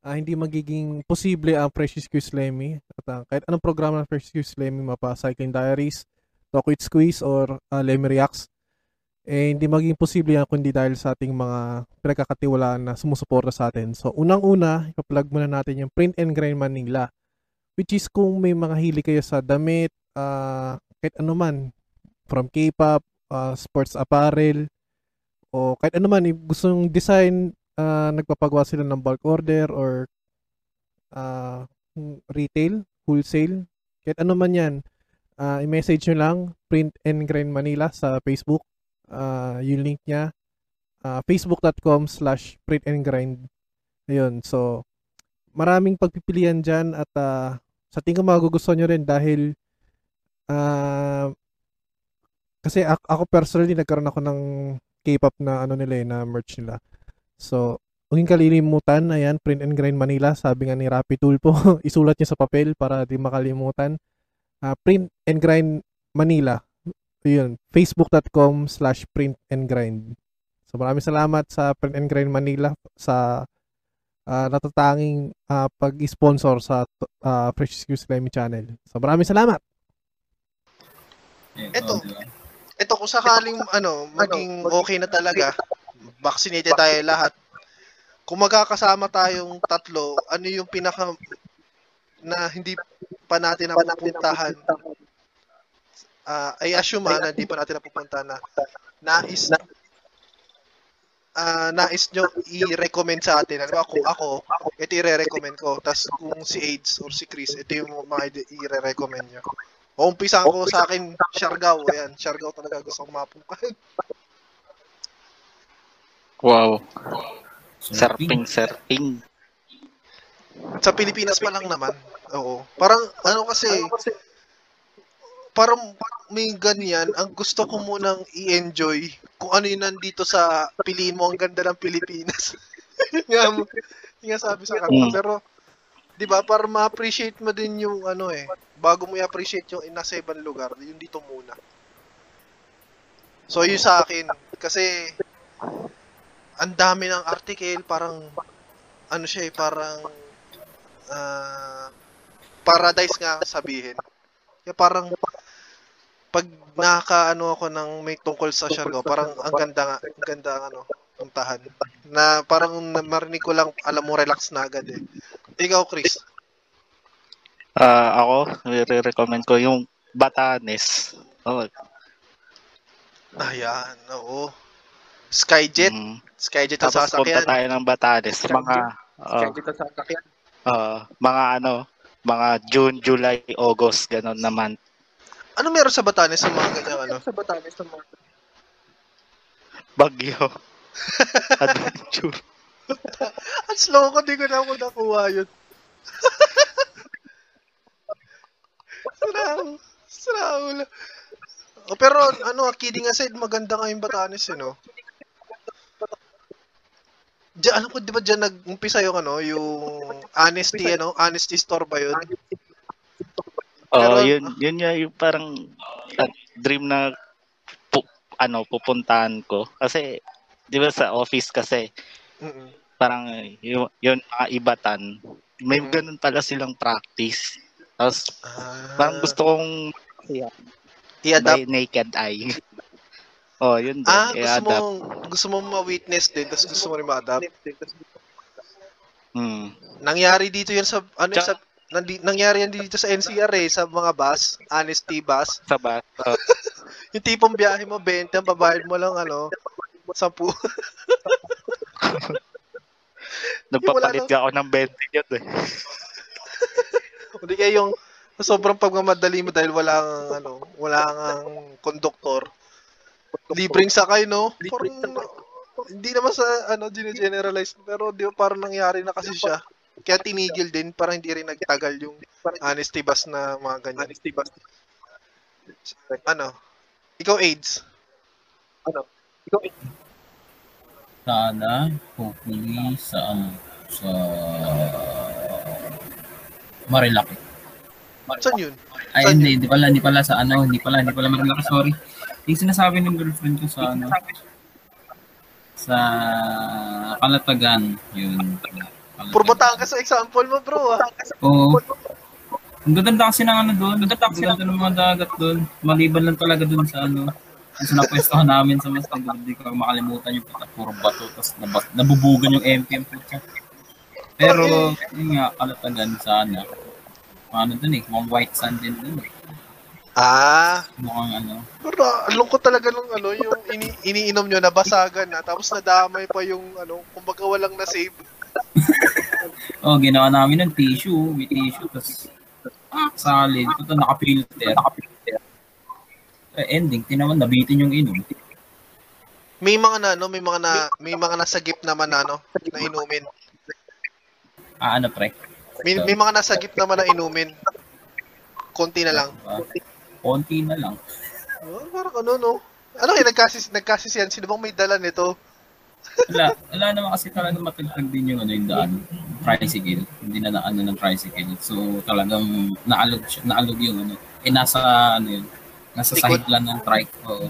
uh, hindi magiging posible ang Fresh Squeeze Lemmy at uh, kahit anong programa ng Fresh Squeeze Lemmy, mapa Cycling Diaries, Talk with Squeeze or uh, Lemmy Reacts. Eh, hindi maging posible yan kundi dahil sa ating mga pinagkakatiwalaan na sumusuporta sa atin. So, unang-una, ipa-plug muna natin yung Print and Grind Manila, which is kung may mga hili kayo sa damit, uh, kahit ano man, from K-pop, uh, sports apparel, o kahit ano man, gusto yung design, uh, nagpapagawa sila ng bulk order or uh, retail, wholesale, kahit ano man yan, uh, i-message nyo lang, Print and Grind Manila sa Facebook. Uh, yung link niya uh, facebook dot com slash print and grind. Ayun, so maraming pagpipilian dyan at uh, sa tingin ko magugustuhan nyo rin dahil uh, kasi ako personally nagkaroon ako ng K-pop na ano nila eh, na merch nila. So huwag kalilimutan, ayan, Print and Grind Manila, sabi nga ni Rapidtool po. Isulat nyo sa papel para di makalimutan. uh, Print and Grind Manila. Yun, facebook dot com slash print and grind. So maraming salamat sa Print and Grind Manila sa uh, natatanging uh, pag-sponsor sa uh, Fresh Squeeze Lemmy channel. So maraming salamat. Ito, ito kung sakaling ano, maging okay na talaga, vaccinated tayo lahat. Kung magkakasama tayong tatlo, ano yung pinaka na hindi pa natin napuntahan? Uh, I assume na hindi pa natin napupunta na nais uh, nais nyo i-recommend sa atin. Ano ba, kung ako, ito i-recommend ko. Tapos kung si AIDS or si Chris, ito yung mga i-recommend nyo. O umpisaan ko sa akin, Siargao. Ayan, Siargao talaga gusto kong mapuntahan. Wow. Surfing, surfing. Sa Pilipinas pa lang naman. Oo. Parang ano kasi... Parang may ganyan, ang gusto ko munang i-enjoy kung ano yun nandito sa piliin mo, ang ganda ng Pilipinas. Yung nga sabi sa kanta. Pero, di ba, para ma-appreciate mo din yung ano eh, bago mo i-appreciate yung nasa ibang lugar, yung dito muna. So, yun sa akin, kasi, ang dami ng article, parang, ano siya eh, parang, ah, uh, paradise nga sabihin. Kaya parang pag nakakaano ako ng may tungkol sa Siargao, parang ang ganda nga, ang ganda ng ano, puntahan. Na parang marinig ko lang, alam mo, relax na agad eh. Ikaw, Chris? Uh, ako, i-recommend ko yung Batanes. Oh. Ayan, oo. SkyJet. Mm. SkyJet ang sasakyan. Tapos punta tayo ng Batanes. Mga, uh, SkyJet ang sasakyan. Uh, mga ano, mga June, July, August, ganun naman. Ano meron sa Batanes sa mga ganyan? Ano? Sa Batanes sa mga... Bagyo. Adventure. Ang slow ko, di ko na ako nakuha yun. Sarang. Sarang. Oh, pero ano, kidding aside, maganda nga yung Batanes, eh, no? Diyan, alam ko, di ba dyan nag-umpisa yung, ano, yung honesty, ano? Honesty store ba yun? Oo, oh, yun, yun nga, yung parang uh, dream na pu, ano, pupuntahan ko. Kasi, di ba sa office kasi, mm-mm. parang yun, yun mga ibatan. May mm-mm. ganun pala silang practice. Tapos, ah. parang gusto kong... Yeah. I-adapt. By naked eye. Oh, yun din. Ah, gusto mong, gusto mong ma-witness din, tapos gusto mo rin ma-adapt. Hmm. Nangyari dito yun sa, ano Ch- sa, nangyari yan dito sa N C R eh, sa mga bus, honesty bus. Sa bus. Oh. Yung tipong biyahe mo, benta, babayad mo lang, ano, sampu. Nagpapalit ka ako ng benta yun eh. Hindi kaya yung, sobrang pagmamadali mo dahil wala ang ano, wala ang konduktor. Libreng sakay, no? Parang, hindi naman sa ano, generalize, pero di ba parang nangyari na kasi siya. Kaya tinigil din, parang hindi rin nagtagal yung honesty bus na mga ganyan. Honesty bus. Ano? Ikaw, AIDS? Ano? Ikaw, AIDS? Sana, hopefully, sa ano, sa Marilaki. Saan yun? Ay, Saan hindi, yun? Hindi pala, hindi pala sa ano, hindi pala, hindi pala marilaki, sorry. Yung sinasabi ng girlfriend ko sa ano, sa Kalatagan, yun. Kalatagan. Purbatahan ka sa example mo, bro, ha? Oo. Ang ganda kasi ng ano doon, ang ganda ng mga dagat doon, maliban lang talaga doon sa ano, yung sinapwestohan namin sa mas tanggol, hindi ko makalimutan yung pata, puro bato, tapos nab- nabubugan yung M P M. Pero, yun nga, Kalatagan sana. Ano dun eh, mukhang white sand din dun eh. Ah! Mukhang ano. Pero lungkot talaga nung ano, yung ini, iniinom nyo, nabasagan na, tapos nadamay pa yung ano, kumbaga walang nasave. Oo, oh, ginawa namin ng tissue, may tissue, tapos ah, salin, ito nakapilter, nakapilter. Eh, ending, tinaman, nabitin yung inom. May mga na, no? May mga na, may mga nasagip naman na, no? Na inumin. Ah, ano pre? May, may mga nasa gip naman na inumin. Konti na lang. Konti na lang. Oh, parang ano, no? Ano kayo, nagkasis, nagkasis yan? Sino bang may dala nito? Wala. Wala naman kasi talagang matagtag din yung, ano, yung daan. Tricycle. Hindi na naano ng tricycle. So talagang naalog, naalog yung ano. Eh nasa, ano yun? Nasa sahig lang ng trike. Oo.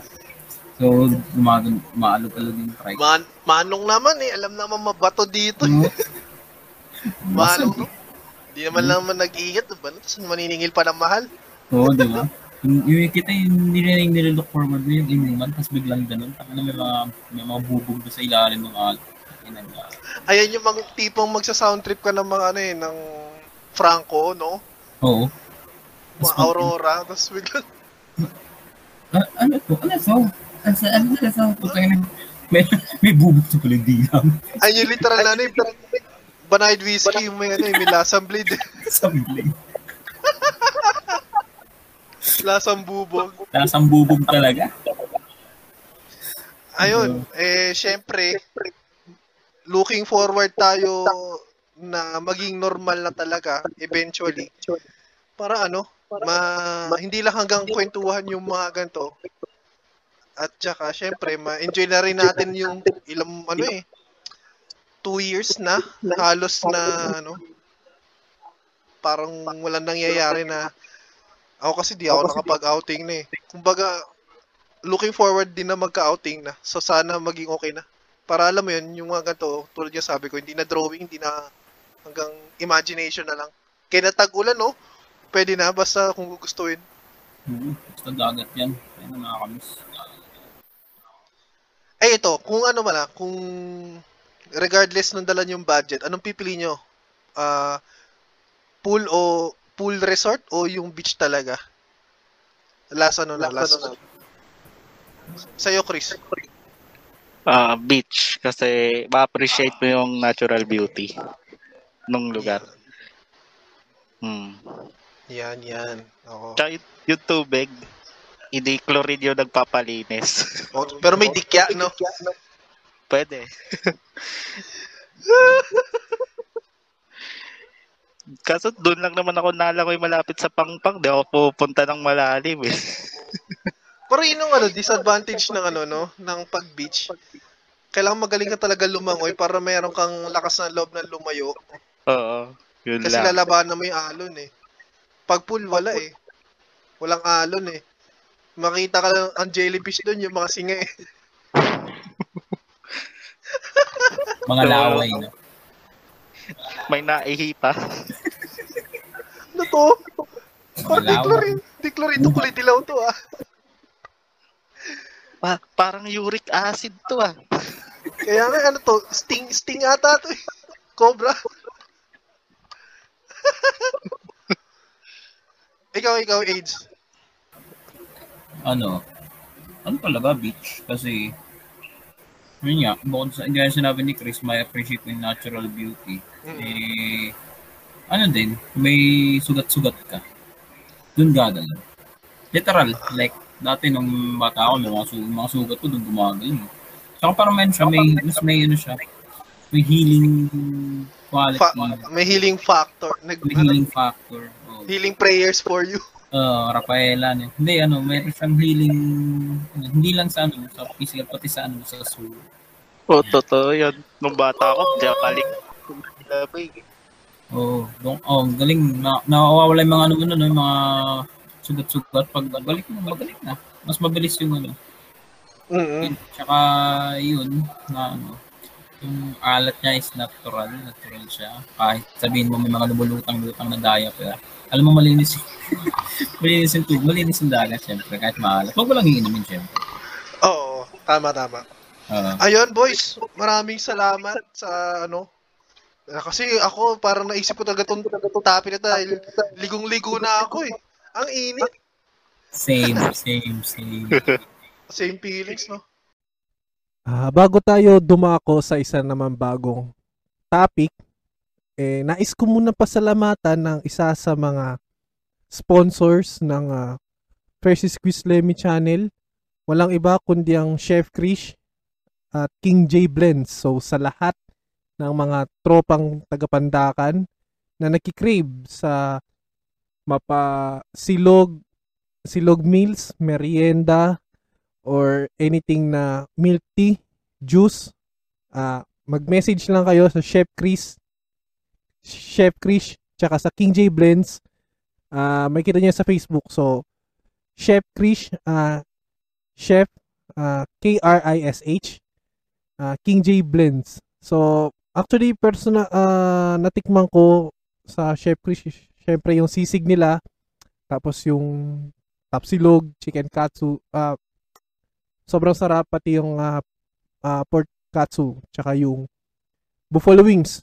So dumag- maalog-alog yung trike. Man, manong naman eh. Alam naman mabato dito. No? Manong no? Di naman naman nag-iingat, diba? Tapos maniningil pa ng mahal. Oo, di ba? Yung kita yung nililook forward mo yung inuman, tapos biglang ganun. Taka na may mga, may mga bubog sa ilalim ng alak. Ayan yung mga tipong magsa-sound trip ka ng mga ano eh, ng Franco, no? Oo. Mga Aurora, tapos biglang... Ano to? Ano to? Ano na sa putang may bubog sa palindinam. Ayun yung literal na ano eh. Banayad whiskey, may ano, may lasang blade. Lasang blade. Lasang bubog. Lasang bubog talaga. Ayun, eh, syempre, looking forward tayo na maging normal na talaga, eventually. Para ano, ma, hindi lang hanggang kwentuhan yung mga ganito. At saka, syempre, ma-enjoy na rin natin yung ilang, ano eh, two years na, halos na, ano, parang walang nangyayari na, ako kasi di ako nakapag-outing na eh. Kumbaga, looking forward din na magka-outing na. So, sana maging okay na. Para alam mo yun, yung mga ganito, tulad niya sabi ko, hindi na drawing, hindi na hanggang imagination na lang. Kaya natag-ulan, no? pwede na, basta kung gugustuhin. Mm-hmm. Basta dagat yan. Ayun na nakakamiss. Eh, ito, kung ano mala, kung regardless nung dalan yung budget, anong pipili nyo? Uh, pool o pool resort o yung beach talaga? Last ano, last, last ano. Sa'yo, Chris? Uh, beach, kasi ma-appreciate mo yung natural beauty nung lugar. Hmm. Yan, yan. Oo. Tsaka yung tubig, hindi chlorine yung nagpapalinis. Oh, pero may dikya, no? Pwede. Kaso doon lang naman ako nalangoy malapit sa Pangpang, di ako pupunta ng malalim eh. Pero yun yung ano, disadvantage ng ano, no? Ng pag-beach. Kailangan magaling ka talaga lumangoy para mayroon kang lakas na loob na lumayo. Oo. Yun kasi lang. Lalabanan mo yung alon eh. Pag pool, wala eh. Walang alon eh. Makita ka lang ang jellyfish doon, yung mga singa eh. Mga laway na. May naihi pa. Ano to? Parang diklorin. Diklorin. Ito kulay dilaw to ah. Pa- parang uric acid to ah. Kaya nga ano to? Sting, sting ata to eh. Cobra. ikaw, ikaw, AIDS. Ano? Ano talaga, beach? Kasi... yun nga, bukod sa yung sinabi ni Chris, may appreciate yung natural beauty. Mm-hmm. Eh, ano din, may sugat-sugat ka. Doon gagala. Literal, like, dati nung bata ako, may mga, su- mga sugat ko, doon gumagala. Saka parang meron siya, may, mas may ano siya, may healing quality. Fa- may healing factor. Nag- may healing factor. Oh. Healing prayers for you. Uh, Rafaela, eh. Hindi, ano, mayroon siyang healing, ano, hindi lang sa, ano, sa physical, pati sa, ano, sa soul. Oh, totoo yan. Nung bata ko, oh! Japalik. Oo, oh, oh, galing. Na, nakawawala yung mga, ano, ano, mga sugat-sugat. Pag balik mo, magaling na. Mas mabilis yung, ano. Mm-hmm. Tsaka, yun, na, ano, yung alat niya is natural. Natural siya. Kahit sabihin mo, may mga lumulutang-lutang na daya pa. Alam mo, malinis yung malinis yung tubig, malinis yung dagat, siyempre, kahit maalat. Huwag mo lang iinumin, siyempre. Oo, tama, tama. Uh, Ayun, boys, maraming salamat sa ano. Kasi ako, parang naisip ko talaga itong topic na dahil ligong-ligo na ako eh. Ang init. Same, same, same. Same feelings, no? Uh, bago tayo dumako sa isa naman bagong topic, eh, nais ko muna pasalamatan ng isa sa mga sponsors ng uh, Fresh Squeeze Lemmy channel. Walang iba kundi ang Chef Krish at King J Blends. So sa lahat ng mga tropang tagapandakan na nakikrave sa mapa silog, silog meals, merienda, or anything na milk tea, juice, uh, mag-message lang kayo sa Chef Krish Chef Krish, tsaka sa King J Blends. Uh, may kita niya sa Facebook. So, Chef Krish, uh, Chef, uh, K R I S H, uh, King J Blends. So, actually, personal, uh, natikman ko sa Chef Krish, syempre yung sisig nila, tapos yung tapsilog, chicken katsu, uh, sobrang sarap, pati yung uh, uh, pork katsu, tsaka yung buffalo wings.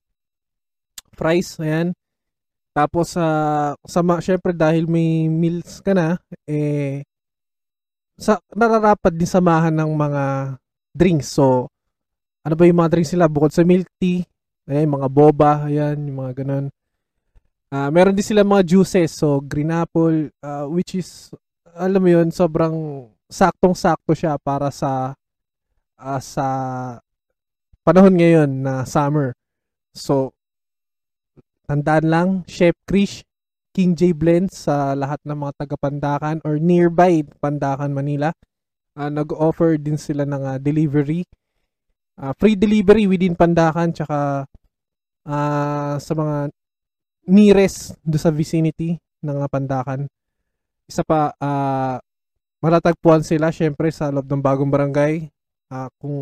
Price, ayan. Tapos, uh, sa syempre dahil may meals ka na, eh, sa, nararapat din samahan ng mga drinks. So, ano ba yung mga drinks nila? Bukod sa milk tea, ayan, mga boba, ayan, yung mga ganun. Uh, meron din sila mga juices. So, green apple, uh, which is, alam mo yun, sobrang saktong-sakto siya para sa, uh, sa panahon ngayon na summer. So, tandaan lang, Chef Krish, King J Blends sa lahat ng mga taga-Pandakan or nearby Pandakan, Manila. Uh, nag-offer din sila ng uh, delivery. Uh, free delivery within Pandakan tsaka uh, sa mga nearest do sa vicinity ng uh, Pandakan. Isa pa, uh, matatagpuan sila syempre sa loob ng bagong barangay. Uh, kung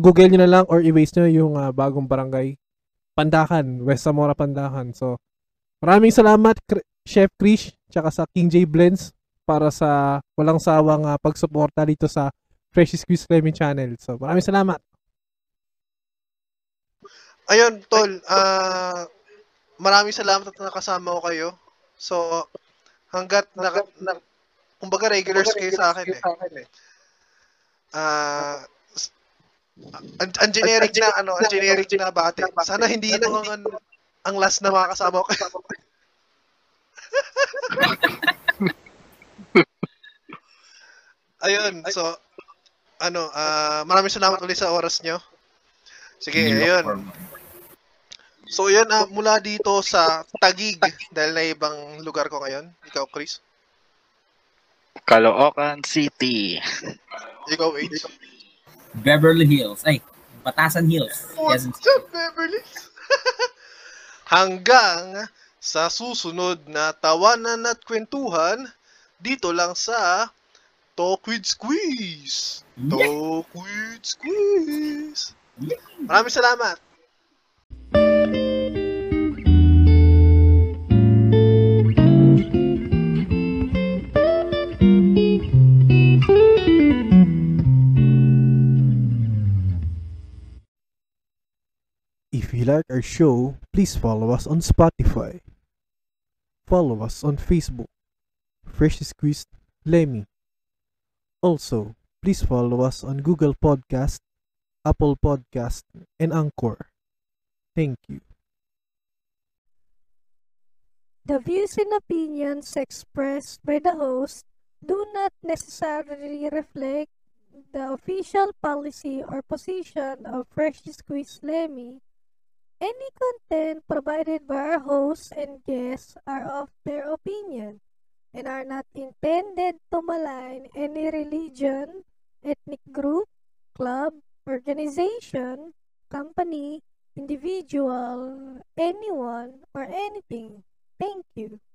Google nyo na lang or i-waste nyo yung uh, bagong barangay. Pandakan, West Zamora Pandakan. So, Maraming salamat Chef Krish tsaka sa King J Blends para sa walang sawang uh, pagsuporta dito sa Fresh Squeeze Lemmy channel. So, maraming salamat. Ayun, Tol. Uh, maraming salamat at nakasama ko kayo. So, hanggat naka, na, kumbaga regulars kayo sa akin eh. Ah, uh, ang generic na ano, ang generic na bate. Sana hindi ito ang, ang last na makakasama ko. Ayun, so ano, uh, maraming salamat ulit sa oras nyo. Sige, ayun. So, yun, uh, mula dito sa Tagig, dahil na ibang lugar ko ngayon. Ikaw, Chris? Caloocan City. Ikaw, H? Beverly Hills. Ay, Batasan Hills. What's up, Beverly? Hanggang sa susunod na tawanan at kwentuhan, dito lang sa... Talkin' Squeeze! Talkin' Squeeze! Maraming salamat! If you like our show, please follow us on Spotify. Follow us on Facebook. Fresh Squeeze Lemmy. Also, please follow us on Google Podcast, Apple Podcast, and Anchor. Thank you. The views and opinions expressed by the host do not necessarily reflect the official policy or position of Fresh Squeeze Lemmy. Any content provided by our hosts and guests are of their opinion and are not intended to malign any religion, ethnic group, club, organization, company, individual, anyone, or anything. Thank you.